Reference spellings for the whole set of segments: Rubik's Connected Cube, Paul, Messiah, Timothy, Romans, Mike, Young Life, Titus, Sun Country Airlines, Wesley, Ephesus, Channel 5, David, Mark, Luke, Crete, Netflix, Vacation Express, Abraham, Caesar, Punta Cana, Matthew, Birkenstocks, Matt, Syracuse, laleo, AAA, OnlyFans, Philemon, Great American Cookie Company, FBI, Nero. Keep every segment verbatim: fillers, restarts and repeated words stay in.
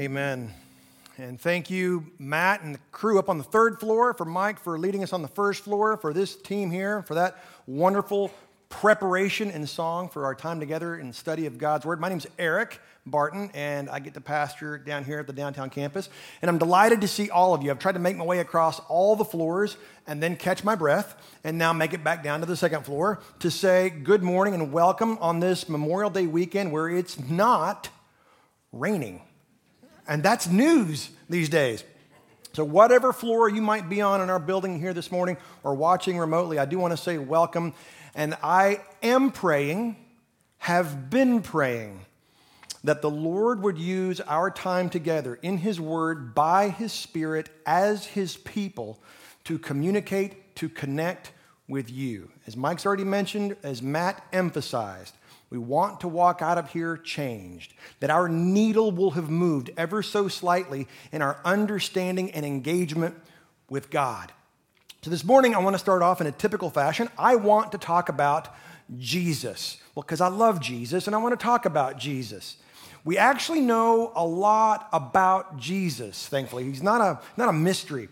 Amen. And thank you, Matt and the crew up on the third floor, for Mike for leading us on the first floor, for this team here, for that wonderful preparation and song for our time together in study of God's Word. My name's Eric Barton, and I get to pastor down here at the downtown campus. And I'm delighted to see all of you. I've tried to make my way across all the floors and then catch my breath and now make it back down to the second floor to say good morning and welcome on this Memorial Day weekend where it's not raining. And that's news these days. So whatever floor you might be on in our building here this morning or watching remotely, I do want to say welcome. And I am praying, have been praying, that the Lord would use our time together in His Word, by His Spirit, as His people, to communicate, to connect with you. As Mike's already mentioned, as Matt emphasized, we want to walk out of here changed, that our needle will have moved ever so slightly in our understanding and engagement with God. So this morning, I want to start off in a typical fashion. I want to talk about Jesus. Well, because I love Jesus, and I want to talk about Jesus. We actually know a lot about Jesus, thankfully. He's not a, not a mystery.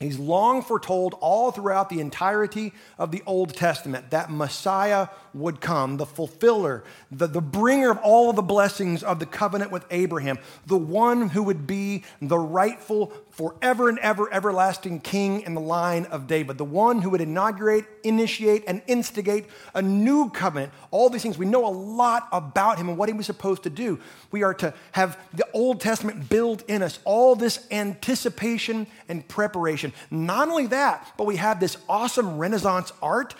He's long foretold all throughout the entirety of the Old Testament that Messiah would come, the fulfiller, the, the bringer of all of the blessings of the covenant with Abraham, the one who would be the rightful, forever and ever, everlasting king in the line of David, the one who would inaugurate, initiate, and instigate a new covenant. All these things, we know a lot about him and what he was supposed to do. We are to have the Old Testament build in us all this anticipation and preparation. Not only that, but we have this awesome Renaissance art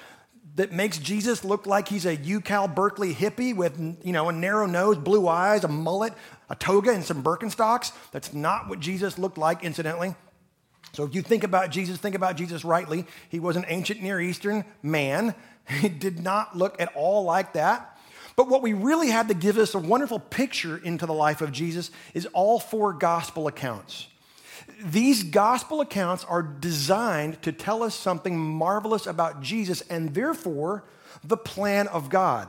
that makes Jesus look like he's a UCal Berkeley hippie with, you know, a narrow nose, blue eyes, a mullet, a toga, and some Birkenstocks. That's not what Jesus looked like, incidentally. So if you think about Jesus, think about Jesus rightly. He was an ancient Near Eastern man. He did not look at all like that. But what we really have to give us a wonderful picture into the life of Jesus is all four gospel accounts. These gospel accounts are designed to tell us something marvelous about Jesus and therefore the plan of God.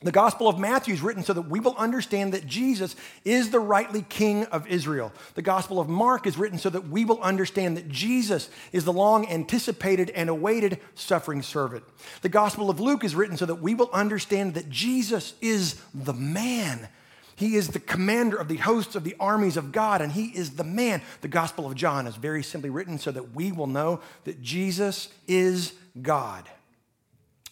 The Gospel of Matthew is written so that we will understand that Jesus is the rightly King of Israel. The Gospel of Mark is written so that we will understand that Jesus is the long-anticipated and awaited suffering servant. The Gospel of Luke is written so that we will understand that Jesus is the man. He is the commander of the hosts of the armies of God, and he is the man. The Gospel of John is very simply written so that we will know that Jesus is God.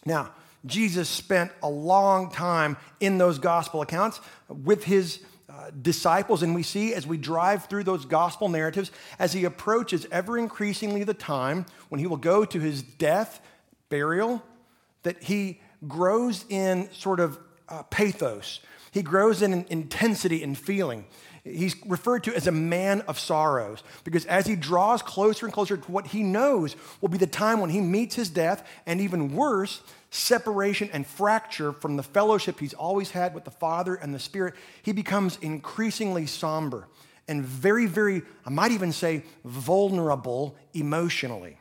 Now, Jesus spent a long time in those gospel accounts with his uh, disciples, and we see as we drive through those gospel narratives, as he approaches ever increasingly the time when he will go to his death, burial, that he grows in sort of uh, pathos. He grows in intensity and feeling. He's referred to as a man of sorrows because as he draws closer and closer to what he knows will be the time when he meets his death and even worse, separation and fracture from the fellowship he's always had with the Father and the Spirit, he becomes increasingly somber and very, very, I might even say vulnerable emotionally.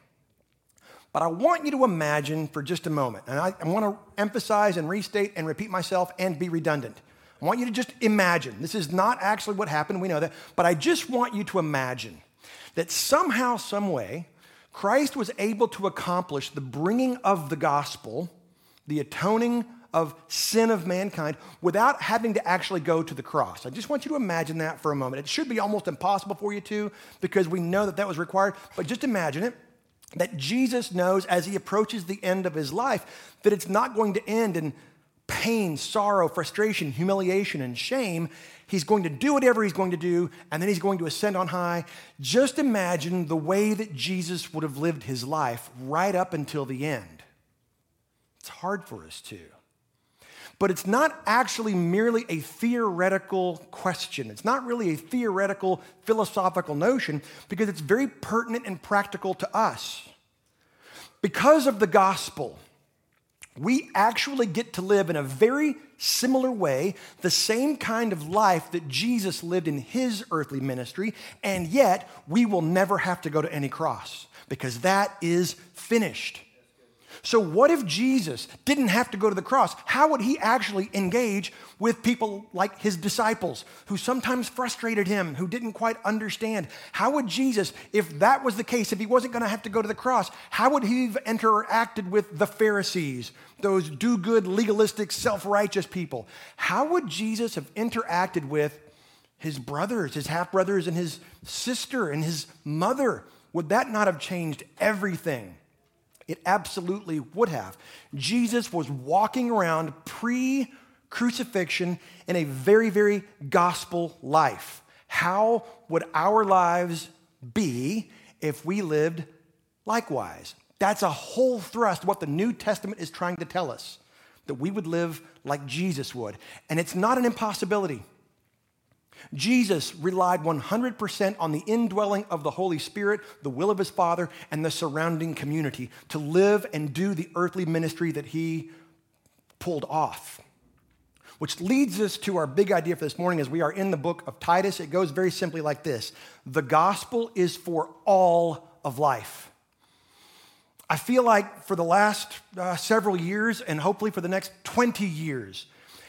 But I want you to imagine for just a moment, and I, I want to emphasize and restate and repeat myself and be redundant. I want you to just imagine. This is not actually what happened. We know that. But I just want you to imagine that somehow, some way, Christ was able to accomplish the bringing of the gospel, the atoning of sin of mankind, without having to actually go to the cross. I just want you to imagine that for a moment. It should be almost impossible for you to because we know that that was required. But just imagine it. That Jesus knows as he approaches the end of his life that it's not going to end in pain, sorrow, frustration, humiliation, and shame. He's going to do whatever he's going to do, and then he's going to ascend on high. Just imagine the way that Jesus would have lived his life right up until the end. It's hard for us to. But it's not actually merely a theoretical question. It's not really a theoretical philosophical notion because it's very pertinent and practical to us. Because of the gospel, we actually get to live in a very similar way, the same kind of life that Jesus lived in his earthly ministry, and yet we will never have to go to any cross because that is finished. So what if Jesus didn't have to go to the cross? How would he actually engage with people like his disciples who sometimes frustrated him, who didn't quite understand? How would Jesus, if that was the case, if he wasn't going to have to go to the cross, how would he have interacted with the Pharisees, those do-good, legalistic, self-righteous people? How would Jesus have interacted with his brothers, his half-brothers, and his sister, and his mother? Would that not have changed everything? It absolutely would have. Jesus was walking around pre-crucifixion in a very, very gospel life. How would our lives be if we lived likewise? That's a whole thrust what the New Testament is trying to tell us, that we would live like Jesus would. And it's not an impossibility. Jesus relied one hundred percent on the indwelling of the Holy Spirit, the will of his Father, and the surrounding community to live and do the earthly ministry that he pulled off. Which leads us to our big idea for this morning as we are in the book of Titus. It goes very simply like this. The gospel is for all of life. I feel like for the last uh, several years, and hopefully for the next twenty years,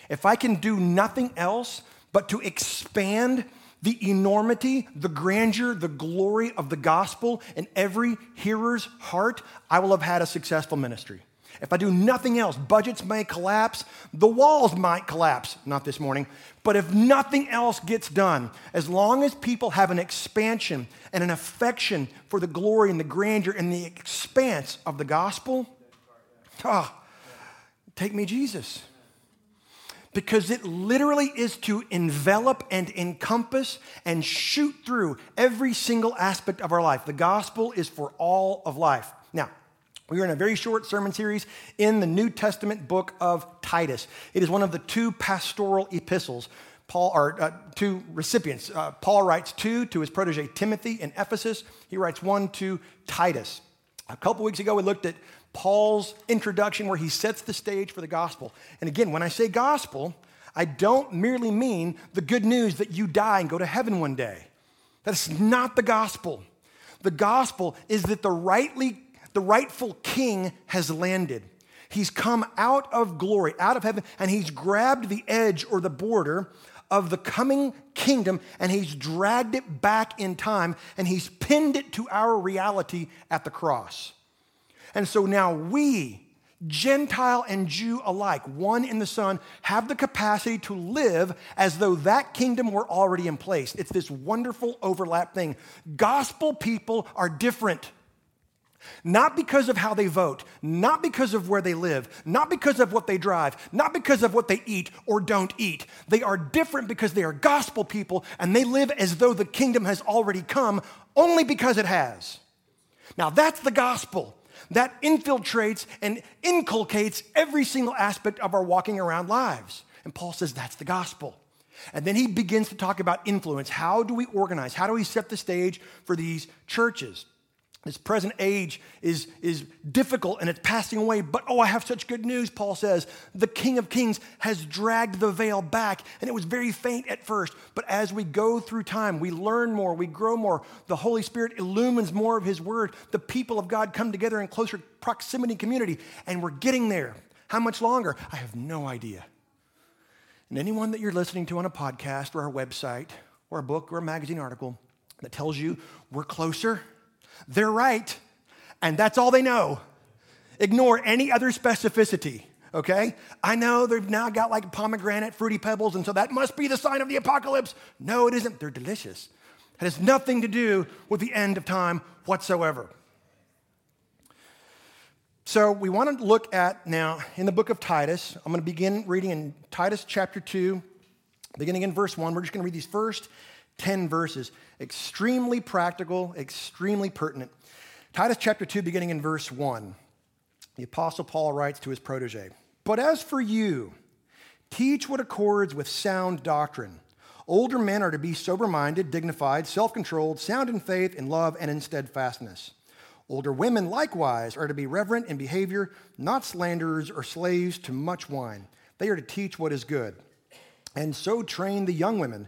if I can do nothing else but to expand the enormity, the grandeur, the glory of the gospel in every hearer's heart, I will have had a successful ministry. If I do nothing else, budgets may collapse, the walls might collapse, not this morning, but if nothing else gets done, as long as people have an expansion and an affection for the glory and the grandeur and the expanse of the gospel, oh, take me, Jesus. Because it literally is to envelop and encompass and shoot through every single aspect of our life. The gospel is for all of life. Now, we are in a very short sermon series in the New Testament book of Titus. It is one of the two pastoral epistles. Paul, or uh, two recipients. Uh, Paul writes two to his protege Timothy in Ephesus. He writes one to Titus. A couple weeks ago, we looked at Paul's introduction where he sets the stage for the gospel. And again, when I say gospel, I don't merely mean the good news that you die and go to heaven one day. That's not the gospel. The gospel is that the rightly, the rightful king has landed. He's come out of glory, out of heaven, and he's grabbed the edge or the border of the coming kingdom, and he's dragged it back in time, and he's pinned it to our reality at the cross. And so now we, Gentile and Jew alike, one in the Son, have the capacity to live as though that kingdom were already in place. It's this wonderful overlap thing. Gospel people are different. Not because of how they vote, not because of where they live, not because of what they drive, not because of what they eat or don't eat. They are different because they are gospel people, and they live as though the kingdom has already come only because it has. Now that's the gospel. That infiltrates and inculcates every single aspect of our walking around lives. And Paul says that's the gospel. And then he begins to talk about influence. How do we organize? How do we set the stage for these churches? This present age is, is difficult and it's passing away, but oh, I have such good news, Paul says. The King of Kings has dragged the veil back, and it was very faint at first, but as we go through time, we learn more, we grow more. The Holy Spirit illumines more of his word. The people of God come together in closer proximity community, and we're getting there. How much longer? I have no idea. And anyone that you're listening to on a podcast or a website or a book or a magazine article that tells you we're closer, they're right, and that's all they know. Ignore any other specificity, okay? I know they've now got like pomegranate, fruity pebbles, and so that must be the sign of the apocalypse. No, it isn't. They're delicious. It has nothing to do with the end of time whatsoever. So we want to look at now in the book of Titus. I'm going to begin reading in Titus chapter two, beginning in verse one. We're just going to read these first ten verses, extremely practical, extremely pertinent. Titus chapter two, beginning in verse one, the Apostle Paul writes to his protege, "But as for you, teach what accords with sound doctrine. Older men are to be sober-minded, dignified, self-controlled, sound in faith, in love, and in steadfastness. Older women likewise are to be reverent in behavior, not slanderers or slaves to much wine. They are to teach what is good. And so train the young women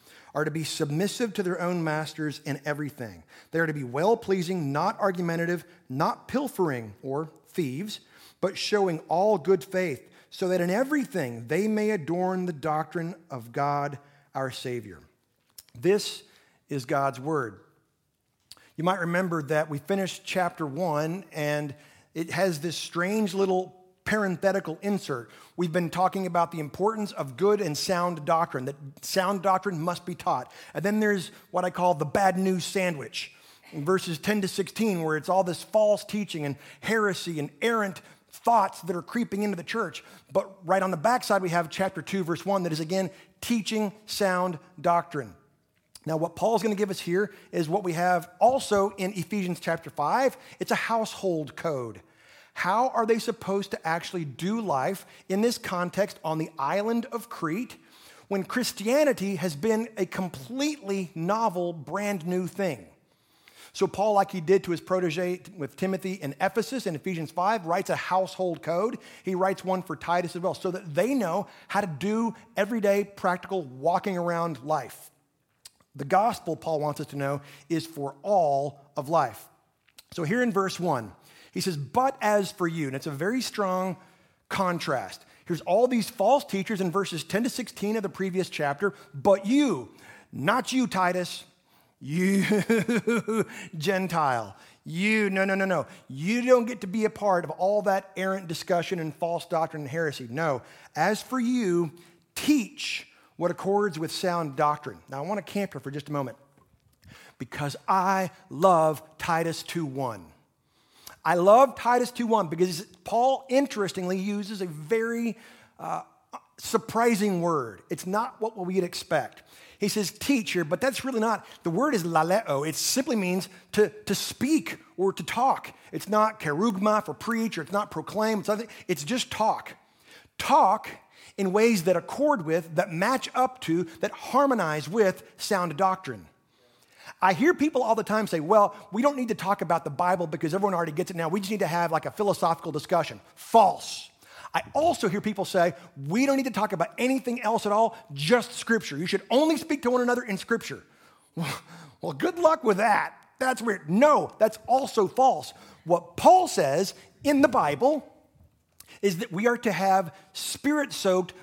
are to be submissive to their own masters in everything. They are to be well-pleasing, not argumentative, not pilfering or thieves, but showing all good faith, so that in everything they may adorn the doctrine of God our Savior. This is God's word. You might remember that we finished chapter one, and it has this strange little parenthetical insert. We've been talking about the importance of good and sound doctrine, that sound doctrine must be taught. And then there's what I call the bad news sandwich in verses ten to sixteen, where it's all this false teaching and heresy and errant thoughts that are creeping into the church. But right on the backside, we have chapter two, verse one, that is again teaching sound doctrine. Now, what Paul's going to give us here is what we have also in Ephesians chapter five. It's a household code. How are they supposed to actually do life in this context on the island of Crete when Christianity has been a completely novel, brand new thing? So Paul, like he did to his protege with Timothy in Ephesus in Ephesians five, writes a household code. He writes one for Titus as well, so that they know how to do everyday practical walking around life. The gospel, Paul wants us to know, is for all of life. So here in verse one, he says, but as for you, and it's a very strong contrast. Here's all these false teachers in verses ten to sixteen of the previous chapter, but you, not you, Titus, you Gentile, you, no, no, no, no, you don't get to be a part of all that errant discussion and false doctrine and heresy. No, as for you, teach what accords with sound doctrine. Now, I want to camp here for just a moment, because I love Titus two one. I love Titus two one because Paul, interestingly, uses a very uh, surprising word. It's not what we'd expect. He says teach here, but that's really not. The word is laleo. It simply means to, to speak or to talk. It's not kerugma for preach, or it's not proclaim. It's, not, it's just talk. Talk in ways that accord with, that match up to, that harmonize with sound doctrine. I hear people all the time say, well, we don't need to talk about the Bible because everyone already gets it now. We just need to have like a philosophical discussion. False. I also hear people say, we don't need to talk about anything else at all, just Scripture. You should only speak to one another in Scripture. Well, good luck with that. That's weird. No, that's also false. What Paul says in the Bible is that we are to have Spirit-soaked,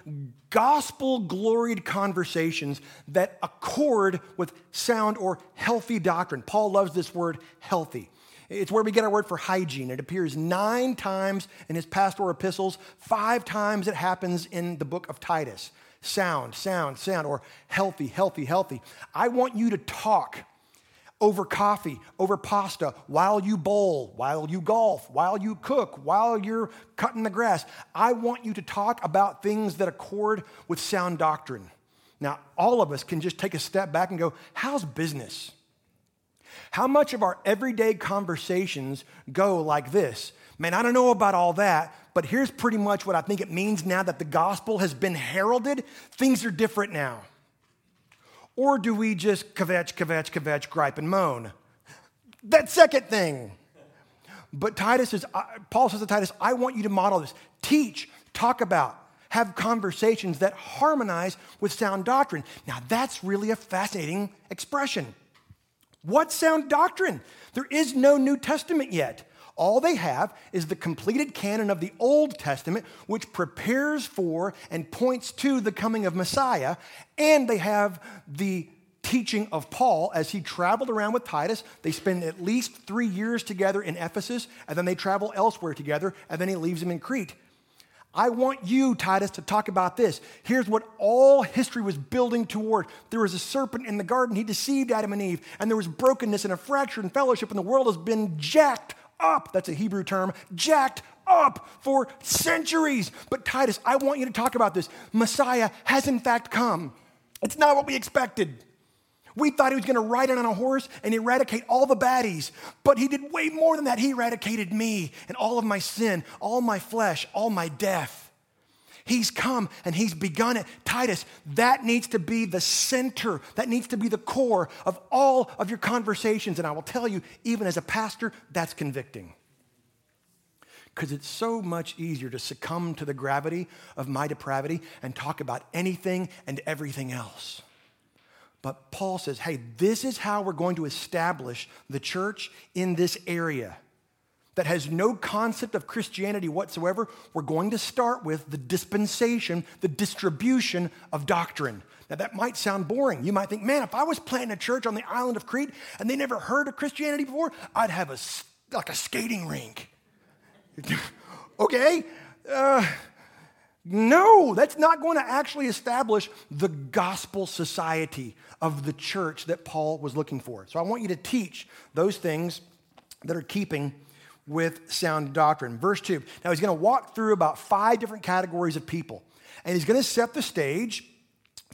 gospel-gloried conversations that accord with sound or healthy doctrine. Paul loves this word, healthy. It's where we get our word for hygiene. It appears nine times in his pastoral epistles. Five times it happens in the book of Titus. Sound, sound, sound, or healthy, healthy, healthy. I want you to talk over coffee, over pasta, while you bowl, while you golf, while you cook, while you're cutting the grass. I want you to talk about things that accord with sound doctrine. Now, all of us can just take a step back and go, how's business? How much of our everyday conversations go like this? Man, I don't know about all that, but here's pretty much what I think it means now that the gospel has been heralded. Things are different now. Or do we just kvetch, kvetch, kvetch, gripe, and moan? That second thing. But Titus is, Paul says to Titus, I want you to model this. Teach, talk about, have conversations that harmonize with sound doctrine. Now, that's really a fascinating expression. What sound doctrine? There is no New Testament yet. All they have is the completed canon of the Old Testament, which prepares for and points to the coming of Messiah, and they have the teaching of Paul as he traveled around with Titus. They spend at least three years together in Ephesus, and then they travel elsewhere together, and then he leaves them in Crete. I want you, Titus, to talk about this. Here's what all history was building toward. There was a serpent in the garden. He deceived Adam and Eve, and there was brokenness and a fracture in fellowship, and the world has been jacked up. That's a Hebrew term, jacked up for centuries. But Titus, I want you to talk about this. Messiah has in fact come. It's not what we expected. We thought he was going to ride in on a horse and eradicate all the baddies, but he did way more than that. He eradicated me and all of my sin, all my flesh, all my death. He's come and he's begun it. Titus, that needs to be the center. That needs to be the core of all of your conversations. And I will tell you, even as a pastor, that's convicting. Because it's so much easier to succumb to the gravity of my depravity and talk about anything and everything else. But Paul says, hey, this is how we're going to establish the church in this area that has no concept of Christianity whatsoever. We're going to start with the dispensation, the distribution of doctrine. Now, that might sound boring. You might think, man, if I was planting a church on the island of Crete and they never heard of Christianity before, I'd have a, like a skating rink. okay? Uh, no, that's not going to actually establish the gospel society of the church that Paul was looking for. So I want you to teach those things that are keeping with sound doctrine. Verse two. Now he's going to walk through about five different categories of people, and he's going to set the stage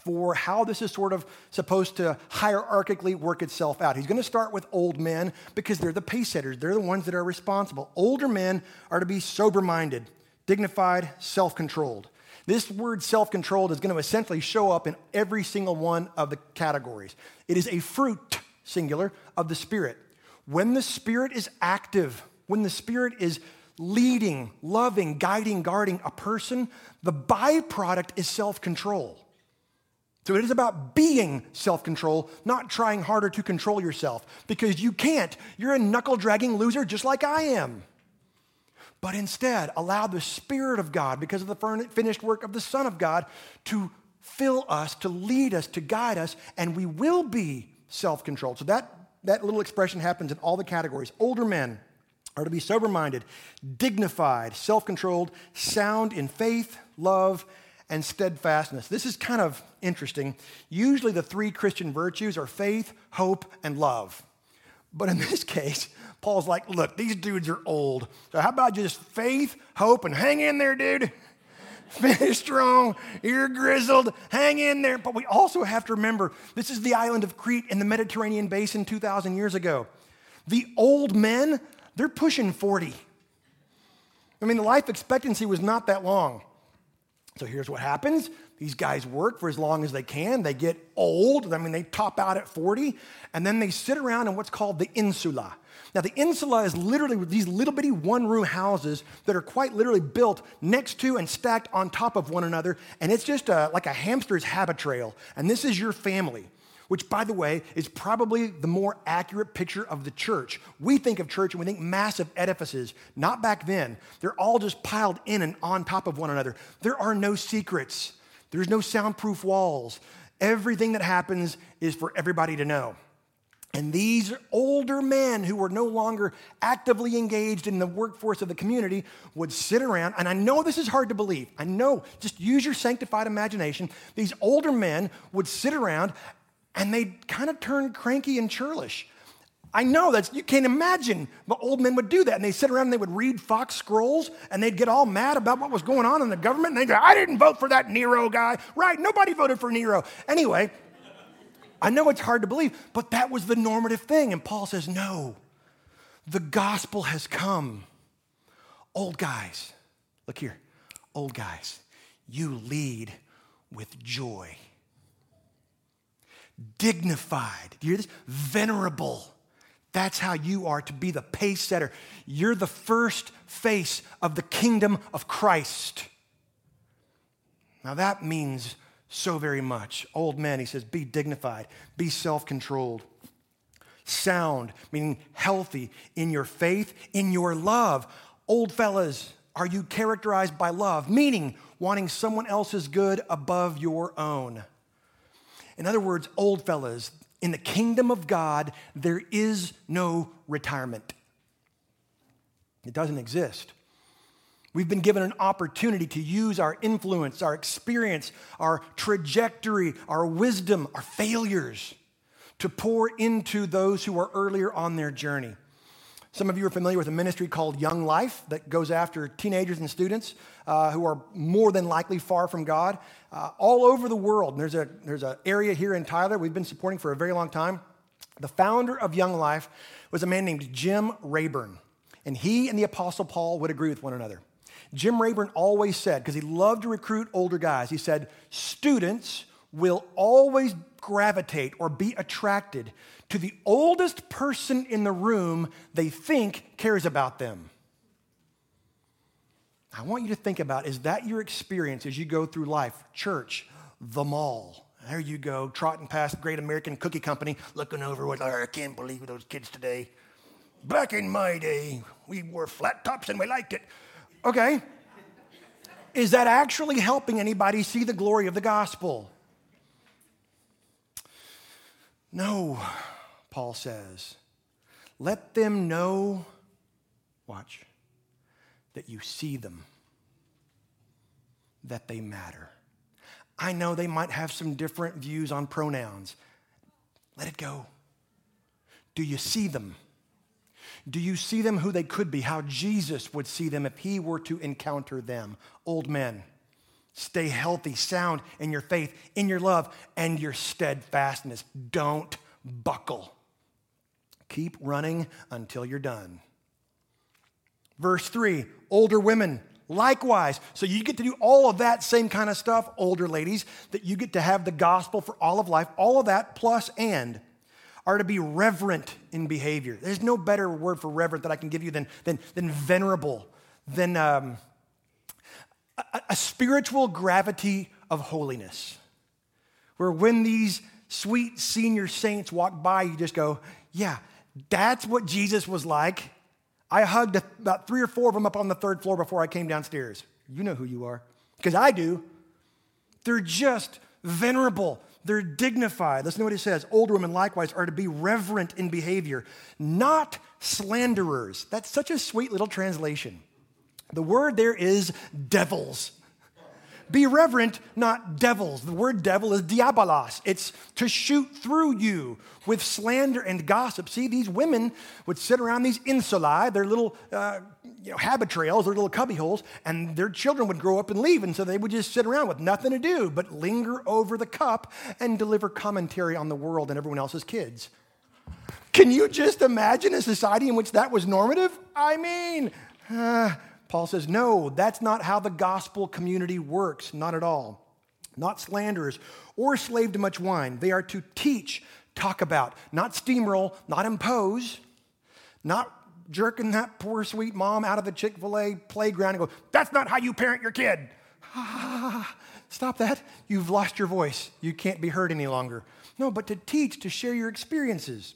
for how this is sort of supposed to hierarchically work itself out. He's going to start with old men because they're the pace setters. They're the ones that are responsible. Older men are to be sober-minded, dignified, self-controlled. This word self-controlled is going to essentially show up in every single one of the categories. It is a fruit, singular, of the Spirit. When the Spirit is active, when the Spirit is leading, loving, guiding, guarding a person, the byproduct is self-control. So it is about being self-control, not trying harder to control yourself, because you can't. You're a knuckle-dragging loser just like I am. But instead, allow the Spirit of God, because of the finished work of the Son of God, to fill us, to lead us, to guide us, and we will be self-controlled. So that, that little expression happens in all the categories. Older men are to be sober-minded, dignified, self-controlled, sound in faith, love, and steadfastness. This is kind of interesting. Usually the three Christian virtues are faith, hope, and love. But in this case, Paul's like, look, these dudes are old. So how about just faith, hope, and hang in there, dude. Finish strong. You're grizzled. Hang in there. But we also have to remember, this is the island of Crete in the Mediterranean basin two thousand years ago. The old men, they're pushing forty. I mean, the life expectancy was not that long. So here's what happens. These guys work for as long as they can. They get old. I mean, they top out at forty. And then they sit around in what's called the insula. Now, the insula is literally these little bitty one-room houses that are quite literally built next to and stacked on top of one another. And it's just a, like a hamster's habit trail. And this is your family, which, by the way, is probably the more accurate picture of the church. We think of church and we think massive edifices. Not back then. They're all just piled in and on top of one another. There are no secrets. There's no soundproof walls. Everything that happens is for everybody to know. And these older men who were no longer actively engaged in the workforce of the community would sit around, and I know this is hard to believe. I know, just use your sanctified imagination. These older men would sit around and they'd kind of turn cranky and churlish. I know, that's, you can't imagine, but old men would do that. And they'd sit around and they would read Fox Scrolls and they'd get all mad about what was going on in the government. And they'd go, I didn't vote for that Nero guy. Right, nobody voted for Nero. Anyway, I know it's hard to believe, but that was the normative thing. And Paul says, no, the gospel has come. Old guys, look here, old guys, you lead with joy. Dignified, do you hear this? Venerable. That's how you are to be the pace setter. You're the first face of the kingdom of Christ. Now that means so very much. Old men, he says, be dignified, be self-controlled. Sound, meaning healthy in your faith, in your love. Old fellas, are you characterized by love? Meaning wanting someone else's good above your own. In other words, old fellas, in the kingdom of God, there is no retirement. It doesn't exist. We've been given an opportunity to use our influence, our experience, our trajectory, our wisdom, our failures to pour into those who are earlier on their journey. Some of you are familiar with a ministry called Young Life that goes after teenagers and students uh, who are more than likely far from God uh, all over the world. And there's a there's an area here in Tyler we've been supporting for a very long time. The founder of Young Life was a man named Jim Rayburn, and he and the Apostle Paul would agree with one another. Jim Rayburn always said, because he loved to recruit older guys, he said, students will always gravitate or be attracted to the oldest person in the room they think cares about them. I want you to think about, is that your experience as you go through life? Church, the mall. There you go, trotting past Great American Cookie Company, looking over what, oh, I can't believe those kids today. Back in my day, we wore flat tops and we liked it. Okay. Is that actually helping anybody see the glory of the gospel? No, Paul says. Let them know, watch, that you see them, that they matter. I know they might have some different views on pronouns. Let it go. Do you see them? Do you see them who they could be, how Jesus would see them if he were to encounter them? Old men, stay healthy, sound in your faith, in your love, and your steadfastness. Don't buckle. Keep running until you're done. Verse three, older women, likewise. So you get to do all of that same kind of stuff, older ladies, that you get to have the gospel for all of life, all of that plus and. Are to be reverent in behavior. There's no better word for reverent that I can give you than, than, than venerable, than um, a, a spiritual gravity of holiness, where when these sweet senior saints walk by, you just go, yeah, that's what Jesus was like. I hugged about three or four of them up on the third floor before I came downstairs. You know who you are, because I do. They're just venerable. They're dignified. Listen to what it says. Older women likewise are to be reverent in behavior, not slanderers. That's such a sweet little translation. The word there is devils. Be reverent, not devils. The word devil is diabolos. It's to shoot through you with slander and gossip. See, these women would sit around these insulae, their little uh, you know, habitrails, their little cubby holes, and their children would grow up and leave, and so they would just sit around with nothing to do but linger over the cup and deliver commentary on the world and everyone else's kids. Can you just imagine a society in which that was normative? I mean... Uh, Paul says, no, that's not how the gospel community works, not at all. Not slanderers or slave to much wine. They are to teach, talk about, not steamroll, not impose, not jerking that poor sweet mom out of the Chick-fil-A playground and go, that's not how you parent your kid. Stop that. You've lost your voice. You can't be heard any longer. No, but to teach, to share your experiences,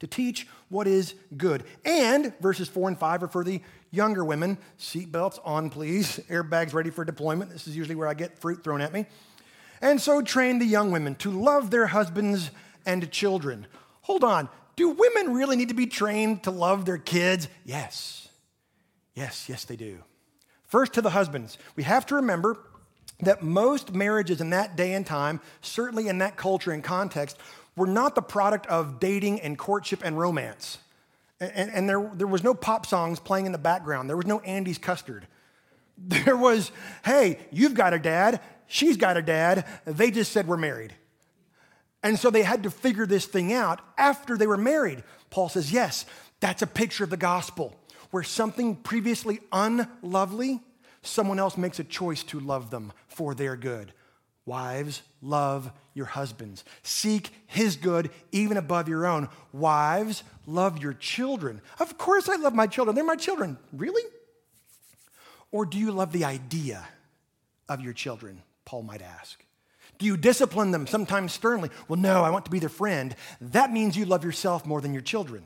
to teach what is good. And verses four and five are for the younger women. Seatbelts on, please. Airbags ready for deployment. This is usually where I get fruit thrown at me. And so train the young women to love their husbands and children. Hold on. Do women really need to be trained to love their kids? Yes. Yes, yes, they do. First, to the husbands. We have to remember that most marriages in that day and time, certainly in that culture and context, were not the product of dating and courtship and romance. And, and, and there, there was no pop songs playing in the background. There was no Andy's Custard. There was, hey, you've got a dad, she's got a dad, they just said we're married. And so they had to figure this thing out after they were married. Paul says, yes, that's a picture of the gospel, where something previously unlovely, someone else makes a choice to love them for their good. Wives, love your husbands. Seek his good even above your own. Wives, love your children. Of course I love my children. They're my children. Really? Or do you love the idea of your children? Paul might ask. Do you discipline them, sometimes sternly? Well, no, I want to be their friend. That means you love yourself more than your children.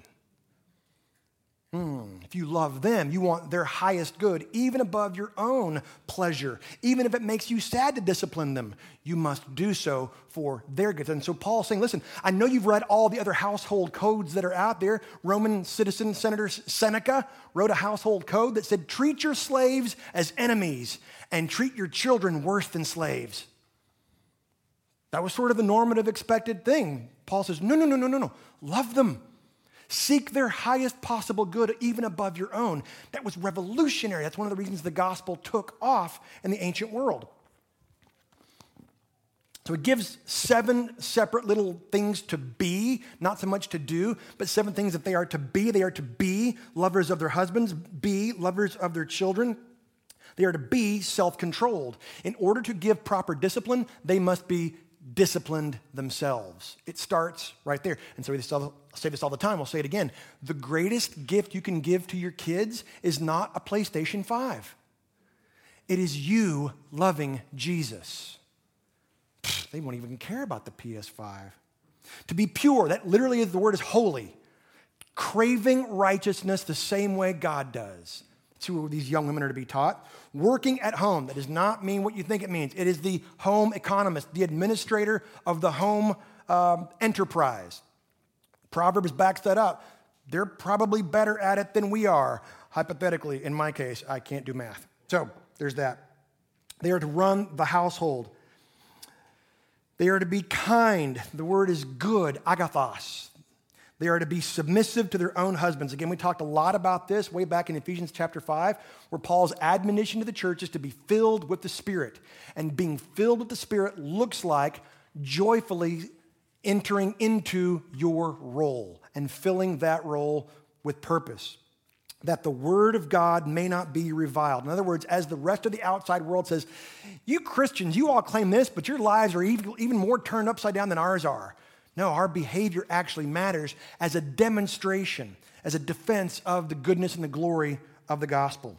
If you love them, you want their highest good, even above your own pleasure. Even if it makes you sad to discipline them, you must do so for their good. And so Paul's saying, listen, I know you've read all the other household codes that are out there. Roman citizen Senator Seneca wrote a household code that said, treat your slaves as enemies and treat your children worse than slaves. That was sort of the normative expected thing. Paul says, no, no, no, no, no, no. Love them. Seek their highest possible good, even above your own. That was revolutionary. That's one of the reasons the gospel took off in the ancient world. So it gives seven separate little things to be, not so much to do, but seven things that they are to be. They are to be lovers of their husbands, be lovers of their children. They are to be self-controlled. In order to give proper discipline, they must be disciplined themselves. It starts right there. And so we say this all the time. We'll say it again. The greatest gift you can give to your kids is not a PlayStation five. It is you loving Jesus. They won't even care about the P S five. To be pure, that literally is, the word is holy. Craving righteousness the same way God does. That's what these young women are to be taught. Working at home, that does not mean what you think it means. It is the home economist, the administrator of the home um, enterprise. Proverbs backs that up. They're probably better at it than we are. Hypothetically, in my case, I can't do math. So there's that. They are to run the household. They are to be kind. The word is good, agathos. They are to be submissive to their own husbands. Again, we talked a lot about this way back in Ephesians chapter five, where Paul's admonition to the church is to be filled with the Spirit. And being filled with the Spirit looks like joyfully entering into your role and filling that role with purpose, that the word of God may not be reviled. In other words, as the rest of the outside world says, you Christians, you all claim this, but your lives are even more turned upside down than ours are. No, our behavior actually matters as a demonstration, as a defense of the goodness and the glory of the gospel.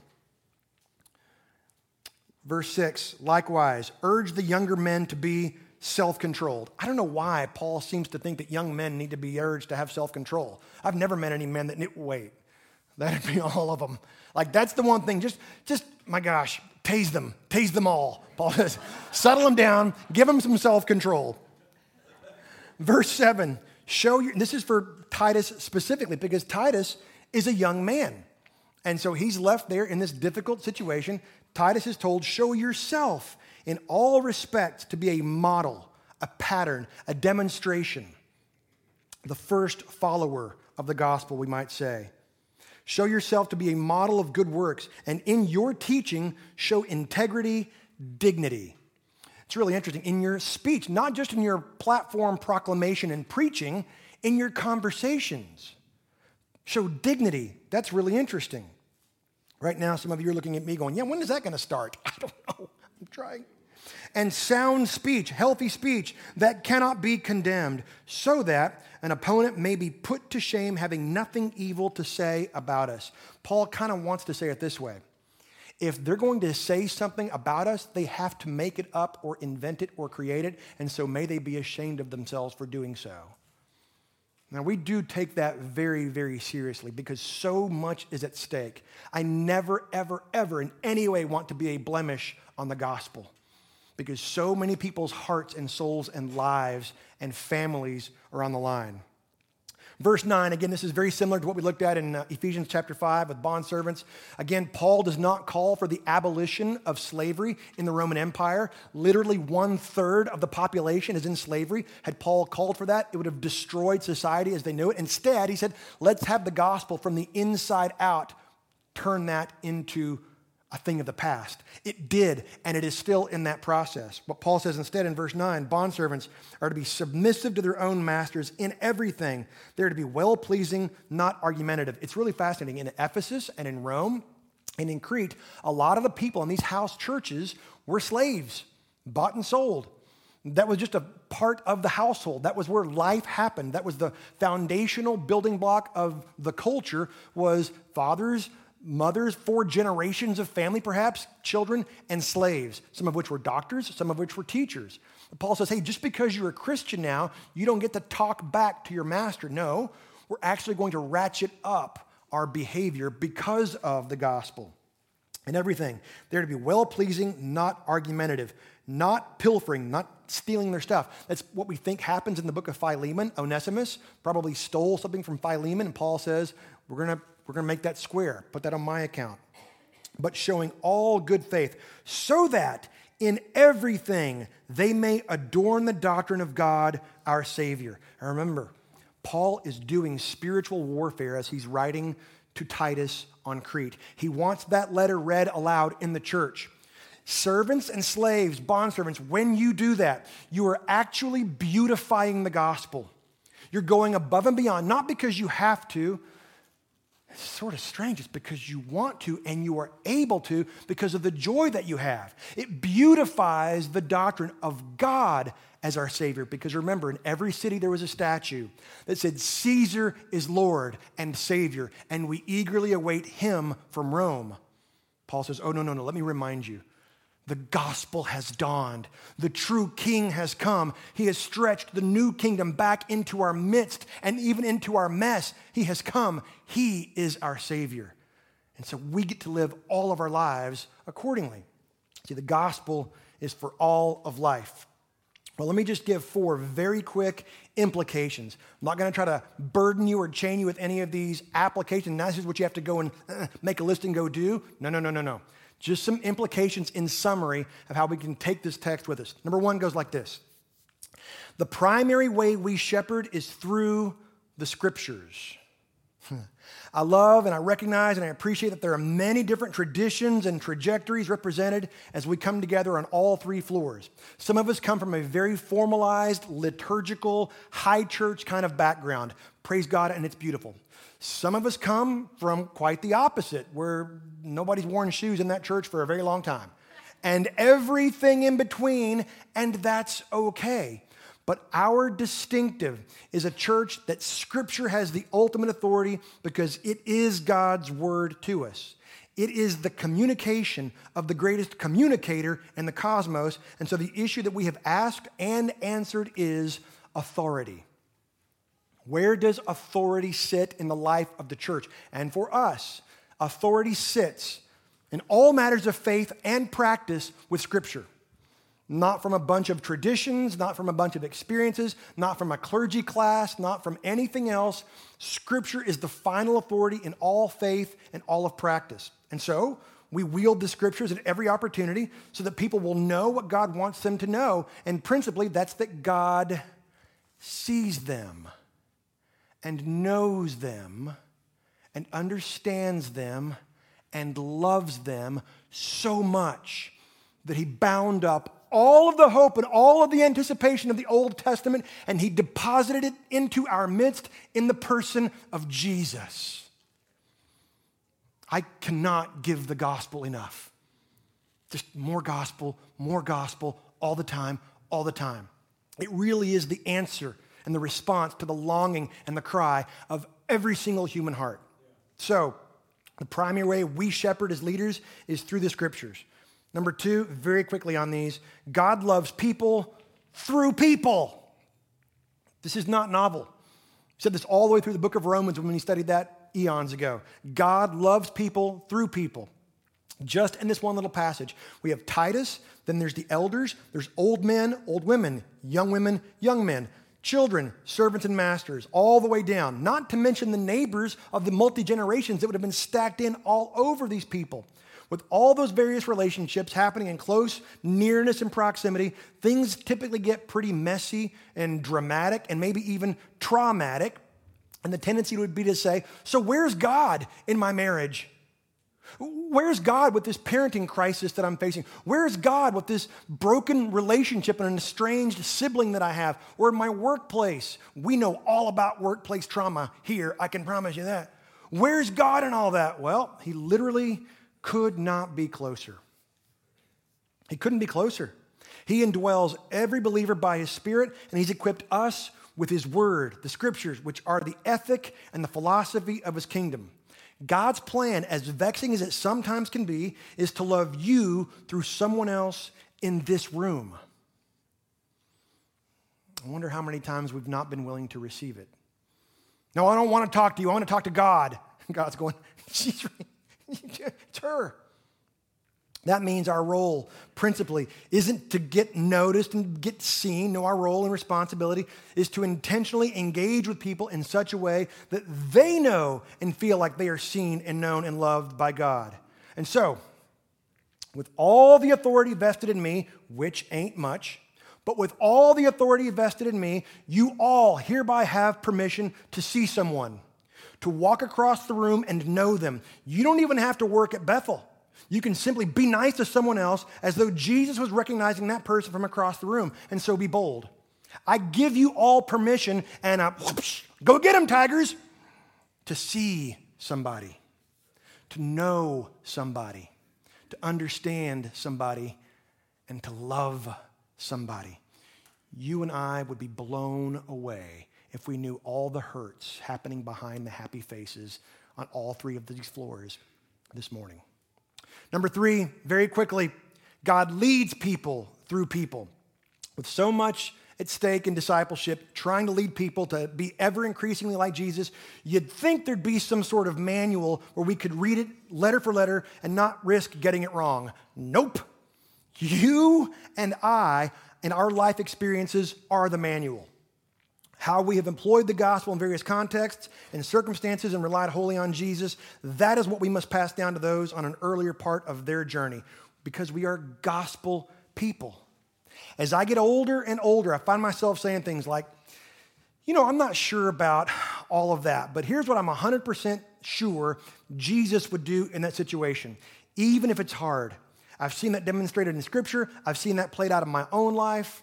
Verse six, likewise, urge the younger men to be self-controlled. I don't know why Paul seems to think that young men need to be urged to have self-control. I've never met any men that wait. That'd be all of them. Like, that's the one thing. Just, just my gosh, tase them. Tase them all, Paul says. Settle them down. Give them some self-control. Verse seven, show your, this is for Titus specifically, because Titus is a young man. And so he's left there in this difficult situation. Titus is told, show yourself in all respects to be a model, a pattern, a demonstration. The first follower of the gospel, we might say. Show yourself to be a model of good works, and in your teaching, show integrity, dignity. It's really interesting. In your speech, not just in your platform proclamation and preaching, in your conversations, show dignity. That's really interesting. Right now, some of you are looking at me going, yeah, when is that going to start? I don't know. I'm trying. And sound speech, healthy speech that cannot be condemned, so that an opponent may be put to shame, having nothing evil to say about us. Paul kind of wants to say it this way. If they're going to say something about us, they have to make it up or invent it or create it, and so may they be ashamed of themselves for doing so. Now, we do take that very, very seriously because so much is at stake. I never, ever, ever in any way want to be a blemish on the gospel, because so many people's hearts and souls and lives and families are on the line. Verse nine, again, this is very similar to what we looked at in Ephesians chapter five with bondservants. Again, Paul does not call for the abolition of slavery in the Roman Empire. Literally one-third of the population is in slavery. Had Paul called for that, it would have destroyed society as they knew it. Instead, he said, let's have the gospel from the inside out turn that into a thing of the past. It did, and it is still in that process. But Paul says instead in verse nine, bondservants are to be submissive to their own masters in everything. They're to be well-pleasing, not argumentative. It's really fascinating. In Ephesus and in Rome and in Crete, a lot of the people in these house churches were slaves, bought and sold. That was just a part of the household. That was where life happened. That was the foundational building block of the culture, was fathers, mothers, four generations of family perhaps, children, and slaves, some of which were doctors, some of which were teachers. Paul says, hey, just because you're a Christian now, you don't get to talk back to your master. No, we're actually going to ratchet up our behavior because of the gospel and everything. They're to be well-pleasing, not argumentative, not pilfering, not stealing their stuff. That's what we think happens in the book of Philemon. Onesimus probably stole something from Philemon, and Paul says, we're going to We're going to make that square. Put that on my account. But showing all good faith, so that in everything they may adorn the doctrine of God, our Savior. And remember, Paul is doing spiritual warfare as he's writing to Titus on Crete. He wants that letter read aloud in the church. Servants and slaves, bondservants, when you do that, you are actually beautifying the gospel. You're going above and beyond, not because you have to. It's sort of strange. It's because you want to and you are able to because of the joy that you have. It beautifies the doctrine of God as our Savior. Because remember, in every city there was a statue that said, Caesar is Lord and Savior, and we eagerly await him from Rome. Paul says, oh, no, no, no, let me remind you. The gospel has dawned. The true king has come. He has stretched the new kingdom back into our midst and even into our mess. He has come. He is our Savior. And so we get to live all of our lives accordingly. See, the gospel is for all of life. Well, let me just give four very quick implications. I'm not going to try to burden you or chain you with any of these applications. Now, this is what you have to go and uh, make a list and go do. No, no, no, no, no. Just some implications in summary of how we can take this text with us. Number one goes like this. The primary way we shepherd is through the scriptures. I love and I recognize and I appreciate that there are many different traditions and trajectories represented as we come together on all three floors. Some of us come from a very formalized, liturgical, high church kind of background. Praise God, and it's beautiful. Some of us come from quite the opposite, where nobody's worn shoes in that church for a very long time. And everything in between, and that's okay. But our distinctive is a church that Scripture has the ultimate authority because it is God's word to us. It is the communication of the greatest communicator in the cosmos. And so the issue that we have asked and answered is authority. Where does authority sit in the life of the church? And for us, authority sits in all matters of faith and practice with Scripture. Not from a bunch of traditions, not from a bunch of experiences, not from a clergy class, not from anything else. Scripture is the final authority in all faith and all of practice. And so we wield the Scriptures at every opportunity so that people will know what God wants them to know. And principally, that's that God sees them and knows them and understands them and loves them so much that he bound up all of the hope and all of the anticipation of the Old Testament, and he deposited it into our midst in the person of Jesus. I cannot give the gospel enough. Just more gospel, more gospel, all the time, all the time. It really is the answer and the response to the longing and the cry of every single human heart. So, the primary way we shepherd as leaders is through the Scriptures. Number two, very quickly on these, God loves people through people. This is not novel. He said this all the way through the book of Romans when he studied that eons ago. God loves people through people. Just in this one little passage, we have Titus, then there's the elders, there's old men, old women, young women, young men, children, servants, and masters, all the way down, not to mention the neighbors of the multi-generations that would have been stacked in all over these people. With all those various relationships happening in close nearness and proximity, things typically get pretty messy and dramatic and maybe even traumatic. And the tendency would be to say, so where's God in my marriage? Where's God with this parenting crisis that I'm facing? Where's God with this broken relationship and an estranged sibling that I have? Or in my workplace? We know all about workplace trauma here. I can promise you that. Where's God in all that? Well, he literally could not be closer. He couldn't be closer. He indwells every believer by his Spirit, and he's equipped us with his word, the Scriptures, which are the ethic and the philosophy of his kingdom. God's plan, as vexing as it sometimes can be, is to love you through someone else in this room. I wonder how many times we've not been willing to receive it. No, I don't want to talk to you. I want to talk to God. God's going, she's right. It's her. That means our role, principally, isn't to get noticed and get seen. No, our role and responsibility is to intentionally engage with people in such a way that they know and feel like they are seen and known and loved by God. And so, with all the authority vested in me, which ain't much, But with all the authority vested in me, you all hereby have permission to see someone, to walk across the room and know them. You don't even have to work at Bethel. You can simply be nice to someone else as though Jesus was recognizing that person from across the room, and so be bold. I give you all permission, and I, whoosh, go get them, tigers, to see somebody, to know somebody, to understand somebody, and to love somebody. You and I would be blown away if we knew all the hurts happening behind the happy faces on all three of these floors this morning. Number three, very quickly, God leads people through people. With so much at stake in discipleship, trying to lead people to be ever increasingly like Jesus, you'd think there'd be some sort of manual where we could read it letter for letter and not risk getting it wrong. Nope. You and I and our life experiences are the manual. How we have employed the gospel in various contexts and circumstances and relied wholly on Jesus, that is what we must pass down to those on an earlier part of their journey, because we are gospel people. As I get older and older, I find myself saying things like, you know, I'm not sure about all of that, but here's what I'm one hundred percent sure Jesus would do in that situation, even if it's hard. I've seen that demonstrated in Scripture. I've seen that played out in my own life.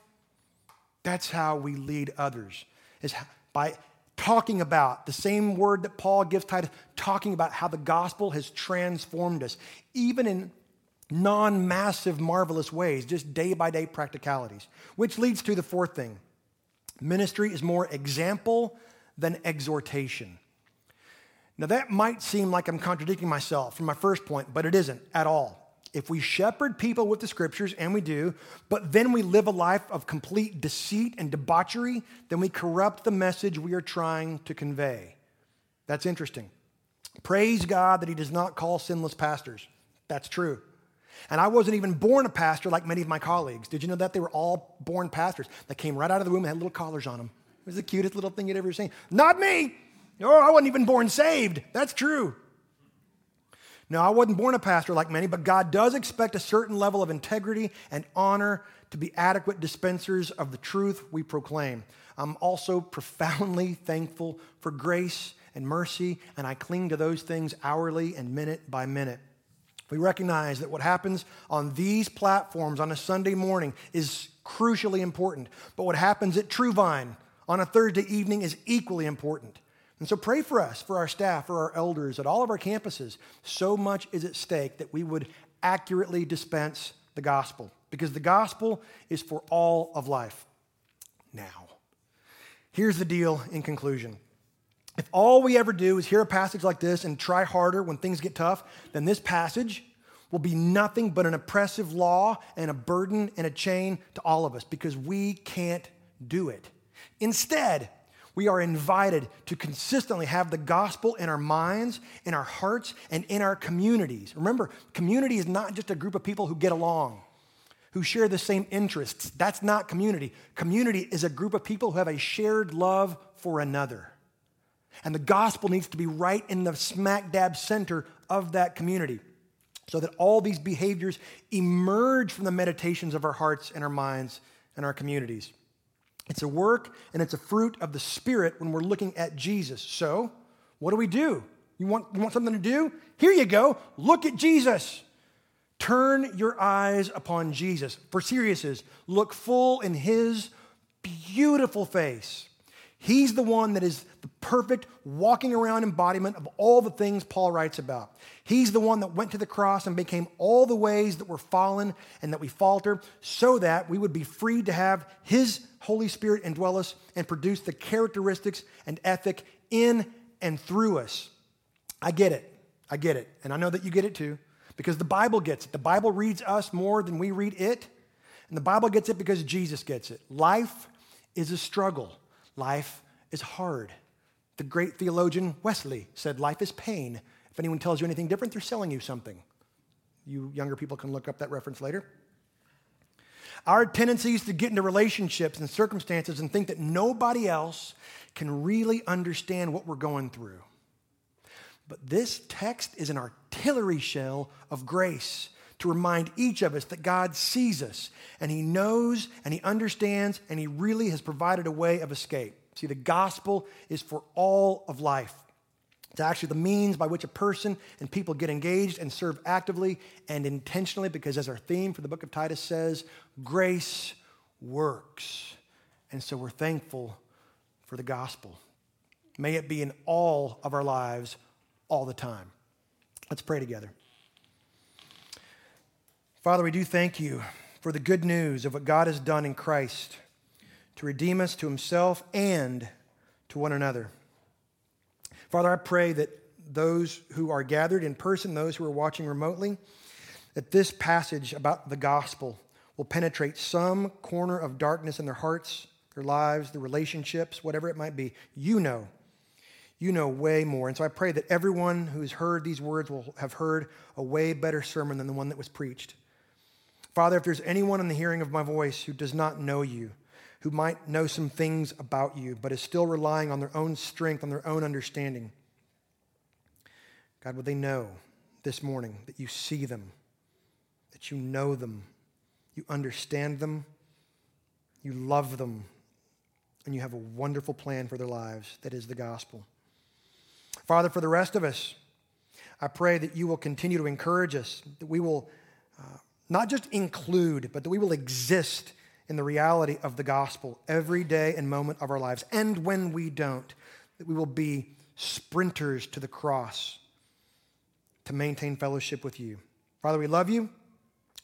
That's how we lead others, is by talking about the same word that Paul gives Titus, talking about how the gospel has transformed us, even in non-massive, marvelous ways, just day-by-day practicalities, which leads to the fourth thing. Ministry is more example than exhortation. Now, that might seem like I'm contradicting myself from my first point, but it isn't at all. If we shepherd people with the Scriptures, and we do, but then we live a life of complete deceit and debauchery, then we corrupt the message we are trying to convey. That's interesting. Praise God that He does not call sinless pastors. That's true. And I wasn't even born a pastor like many of my colleagues. Did you know that? They were all born pastors. They came right out of the womb and had little collars on them. It was the cutest little thing you'd ever seen. Not me! No, oh, I wasn't even born saved. That's true. No, I wasn't born a pastor like many, but God does expect a certain level of integrity and honor to be adequate dispensers of the truth we proclaim. I'm also profoundly thankful for grace and mercy, and I cling to those things hourly and minute by minute. We recognize that what happens on these platforms on a Sunday morning is crucially important, but what happens at True Vine on a Thursday evening is equally important. And so pray for us, for our staff, for our elders, at all of our campuses. So much is at stake that we would accurately dispense the gospel, because the gospel is for all of life. Now, here's the deal in conclusion. If all we ever do is hear a passage like this and try harder when things get tough, then this passage will be nothing but an oppressive law and a burden and a chain to all of us, because we can't do it. Instead, we are invited to consistently have the gospel in our minds, in our hearts, and in our communities. Remember, community is not just a group of people who get along, who share the same interests. That's not community. Community is a group of people who have a shared love for another. And the gospel needs to be right in the smack dab center of that community, so that all these behaviors emerge from the meditations of our hearts and our minds and our communities. It's a work, and it's a fruit of the Spirit when we're looking at Jesus. So, what do we do? You want, you want something to do? Here you go. Look at Jesus. Turn your eyes upon Jesus. For seriousness, look full in His beautiful face. He's the one that is the perfect walking around embodiment of all the things Paul writes about. He's the one that went to the cross and became all the ways that we're fallen and that we falter, so that we would be free to have His Holy Spirit indwell us and produce the characteristics and ethic in and through us. I get it. I get it. And I know that you get it too, because the Bible gets it. The Bible reads us more than we read it. And the Bible gets it because Jesus gets it. Life is a struggle. Life is hard. The great theologian Wesley said, life is pain. If anyone tells you anything different, they're selling you something. You younger people can look up that reference later. Our tendencies to get into relationships and circumstances and think that nobody else can really understand what we're going through. But this text is an artillery shell of grace to remind each of us that God sees us and he knows and he understands and he really has provided a way of escape. See, the gospel is for all of life. It's actually the means by which a person and people get engaged and serve actively and intentionally, because as our theme for the book of Titus says, grace works. And so we're thankful for the gospel. May it be in all of our lives all the time. Let's pray together. Father, we do thank you for the good news of what God has done in Christ to redeem us to himself and to one another. Father, I pray that those who are gathered in person, those who are watching remotely, that this passage about the gospel will penetrate some corner of darkness in their hearts, their lives, their relationships, whatever it might be. You know. You know way more. And so I pray that everyone who's heard these words will have heard a way better sermon than the one that was preached. Father, if there's anyone in the hearing of my voice who does not know you, who might know some things about you, but is still relying on their own strength, on their own understanding, God, would they know this morning that you see them, that you know them, you understand them, you love them, and you have a wonderful plan for their lives that is the gospel. Father, for the rest of us, I pray that you will continue to encourage us, that we will uh, not just include, but that we will exist in the reality of the gospel every day and moment of our lives. And when we don't, that we will be sprinters to the cross to maintain fellowship with you. Father, we love you.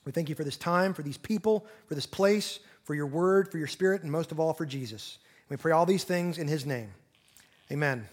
We thank you for this time, for these people, for this place, for your word, for your spirit, and most of all, for Jesus. We pray all these things in his name. Amen.